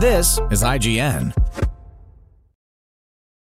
This is IGN.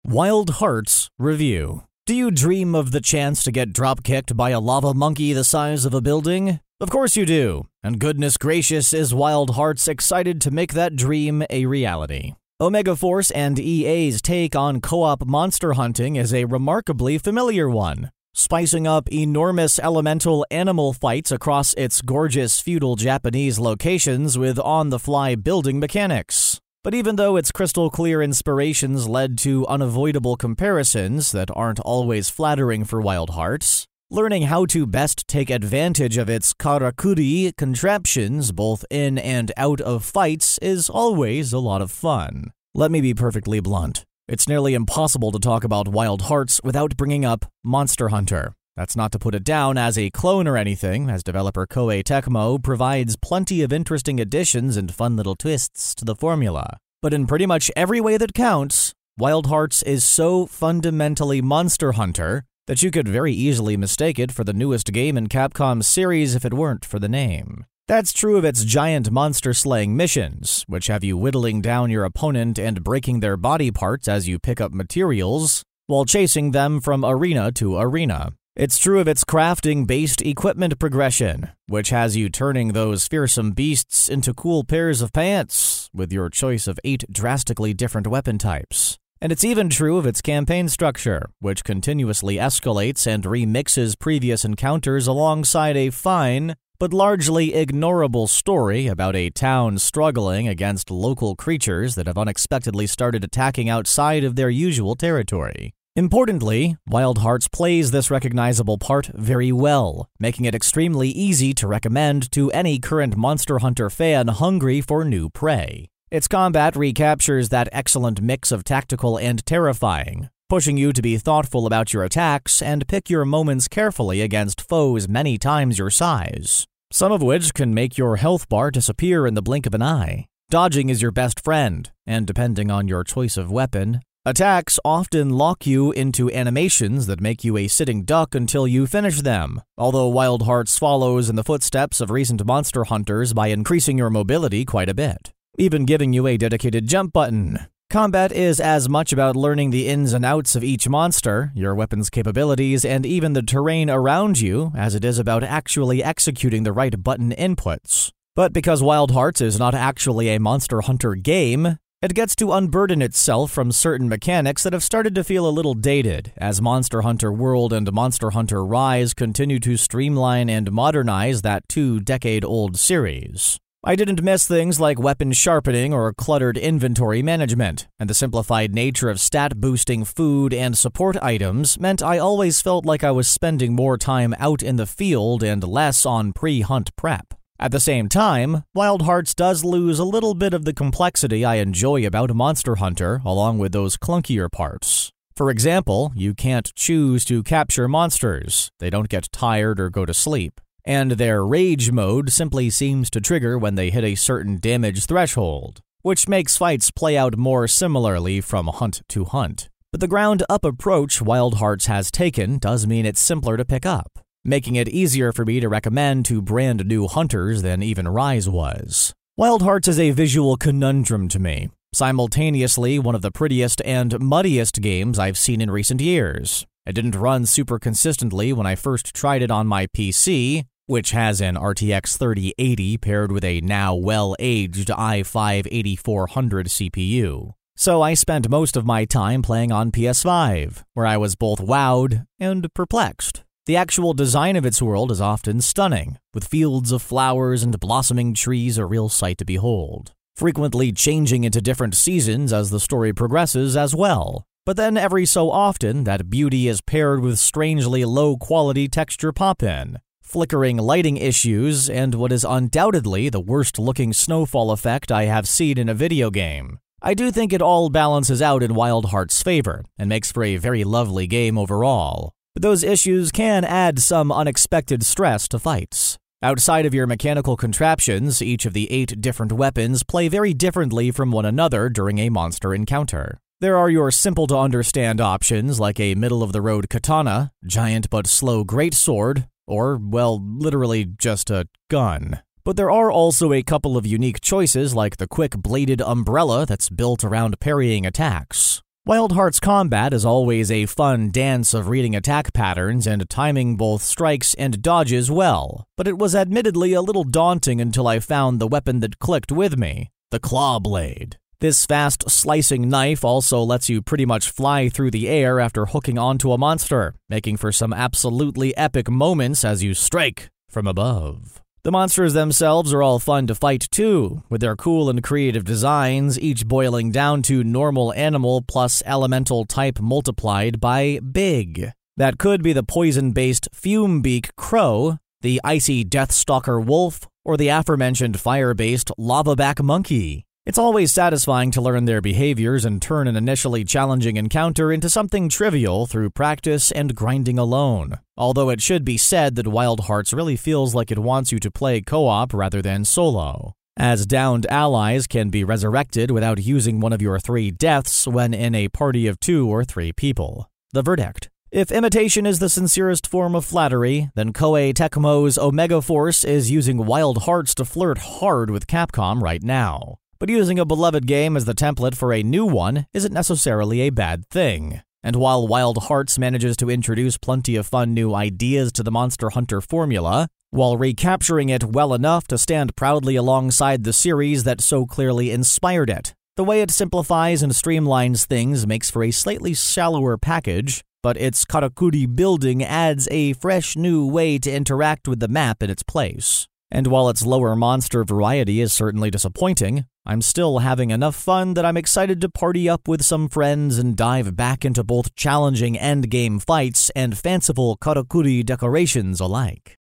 Wild Hearts Review. Do you dream of the chance to get dropkicked by a lava monkey the size of a building? Of course you do, and goodness gracious is Wild Hearts excited to make that dream a reality. Omega Force and EA's take on co-op monster hunting is a remarkably familiar one, spicing up enormous elemental animal fights across its gorgeous feudal Japanese locations with on-the-fly building mechanics. But even though its crystal-clear inspirations led to unavoidable comparisons that aren't always flattering for Wild Hearts, learning how to best take advantage of its karakuri contraptions both in and out of fights is always a lot of fun. Let me be perfectly blunt. It's nearly impossible to talk about Wild Hearts without bringing up Monster Hunter. That's not to put it down as a clone or anything, as developer Koei Tecmo provides plenty of interesting additions and fun little twists to the formula. But in pretty much every way that counts, Wild Hearts is so fundamentally Monster Hunter that you could very easily mistake it for the newest game in Capcom's series if it weren't for the name. That's true of its giant monster-slaying missions, which have you whittling down your opponent and breaking their body parts as you pick up materials, while chasing them from arena to arena. It's true of its crafting-based equipment progression, which has you turning those fearsome beasts into cool pairs of pants, with your choice of 8 drastically different weapon types. And it's even true of its campaign structure, which continuously escalates and remixes previous encounters alongside a fine, but largely ignorable story about a town struggling against local creatures that have unexpectedly started attacking outside of their usual territory. Importantly, Wild Hearts plays this recognizable part very well, making it extremely easy to recommend to any current Monster Hunter fan hungry for new prey. Its combat recaptures that excellent mix of tactical and terrifying, pushing you to be thoughtful about your attacks and pick your moments carefully against foes many times your size, some of which can make your health bar disappear in the blink of an eye. Dodging is your best friend, and depending on your choice of weapon, attacks often lock you into animations that make you a sitting duck until you finish them, although Wild Hearts follows in the footsteps of recent Monster Hunters by increasing your mobility quite a bit, even giving you a dedicated jump button. Combat is as much about learning the ins and outs of each monster, your weapon's capabilities, and even the terrain around you, as it is about actually executing the right button inputs. But because Wild Hearts is not actually a Monster Hunter game, it gets to unburden itself from certain mechanics that have started to feel a little dated, as Monster Hunter World and Monster Hunter Rise continue to streamline and modernize that 2-decade-old series. I didn't miss things like weapon sharpening or cluttered inventory management, and the simplified nature of stat-boosting food and support items meant I always felt like I was spending more time out in the field and less on pre-hunt prep. At the same time, Wild Hearts does lose a little bit of the complexity I enjoy about Monster Hunter, along with those clunkier parts. For example, you can't choose to capture monsters. They don't get tired or go to sleep. And their rage mode simply seems to trigger when they hit a certain damage threshold, which makes fights play out more similarly from hunt to hunt. But the ground-up approach Wild Hearts has taken does mean it's simpler to pick up, making it easier for me to recommend to brand new hunters than even Rise was. Wild Hearts is a visual conundrum to me, simultaneously one of the prettiest and muddiest games I've seen in recent years. It didn't run super consistently when I first tried it on my PC, which has an RTX 3080 paired with a now well-aged i5-8400 CPU. So I spent most of my time playing on PS5, where I was both wowed and perplexed. The actual design of its world is often stunning, with fields of flowers and blossoming trees a real sight to behold, frequently changing into different seasons as the story progresses as well. But then every so often, that beauty is paired with strangely low-quality texture pop-in, flickering lighting issues, and what is undoubtedly the worst-looking snowfall effect I have seen in a video game. I do think it all balances out in Wild Hearts' favor, and makes for a very lovely game overall. But those issues can add some unexpected stress to fights. Outside of your mechanical contraptions, each of the 8 different weapons play very differently from one another during a monster encounter. There are your simple-to-understand options like a middle-of-the-road katana, giant but slow greatsword, or, well, literally just a gun. But there are also a couple of unique choices like the quick-bladed umbrella that's built around parrying attacks. Wild Hearts combat is always a fun dance of reading attack patterns and timing both strikes and dodges well, but it was admittedly a little daunting until I found the weapon that clicked with me, the claw blade. This fast slicing knife also lets you pretty much fly through the air after hooking onto a monster, making for some absolutely epic moments as you strike from above. The monsters themselves are all fun to fight too, with their cool and creative designs, each boiling down to normal animal plus elemental type multiplied by big. That could be the poison-based fume-beak crow, the icy deathstalker wolf, or the aforementioned fire-based lavaback monkey. It's always satisfying to learn their behaviors and turn an initially challenging encounter into something trivial through practice and grinding alone, although it should be said that Wild Hearts really feels like it wants you to play co-op rather than solo, as downed allies can be resurrected without using one of your 3 deaths when in a party of 2 or 3 people. The verdict. If imitation is the sincerest form of flattery, then Koei Tecmo's Omega Force is using Wild Hearts to flirt hard with Capcom right now. But using a beloved game as the template for a new one isn't necessarily a bad thing. And while Wild Hearts manages to introduce plenty of fun new ideas to the Monster Hunter formula, while recapturing it well enough to stand proudly alongside the series that so clearly inspired it, the way it simplifies and streamlines things makes for a slightly shallower package, but its karakuri building adds a fresh new way to interact with the map in its place. And while its lower monster variety is certainly disappointing, I'm still having enough fun that I'm excited to party up with some friends and dive back into both challenging endgame fights and fanciful karakuri decorations alike.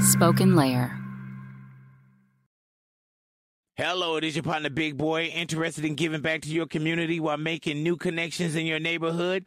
Spoken Layer. Hello, it is your partner, Big Boy. Interested in giving back to your community while making new connections in your neighborhood?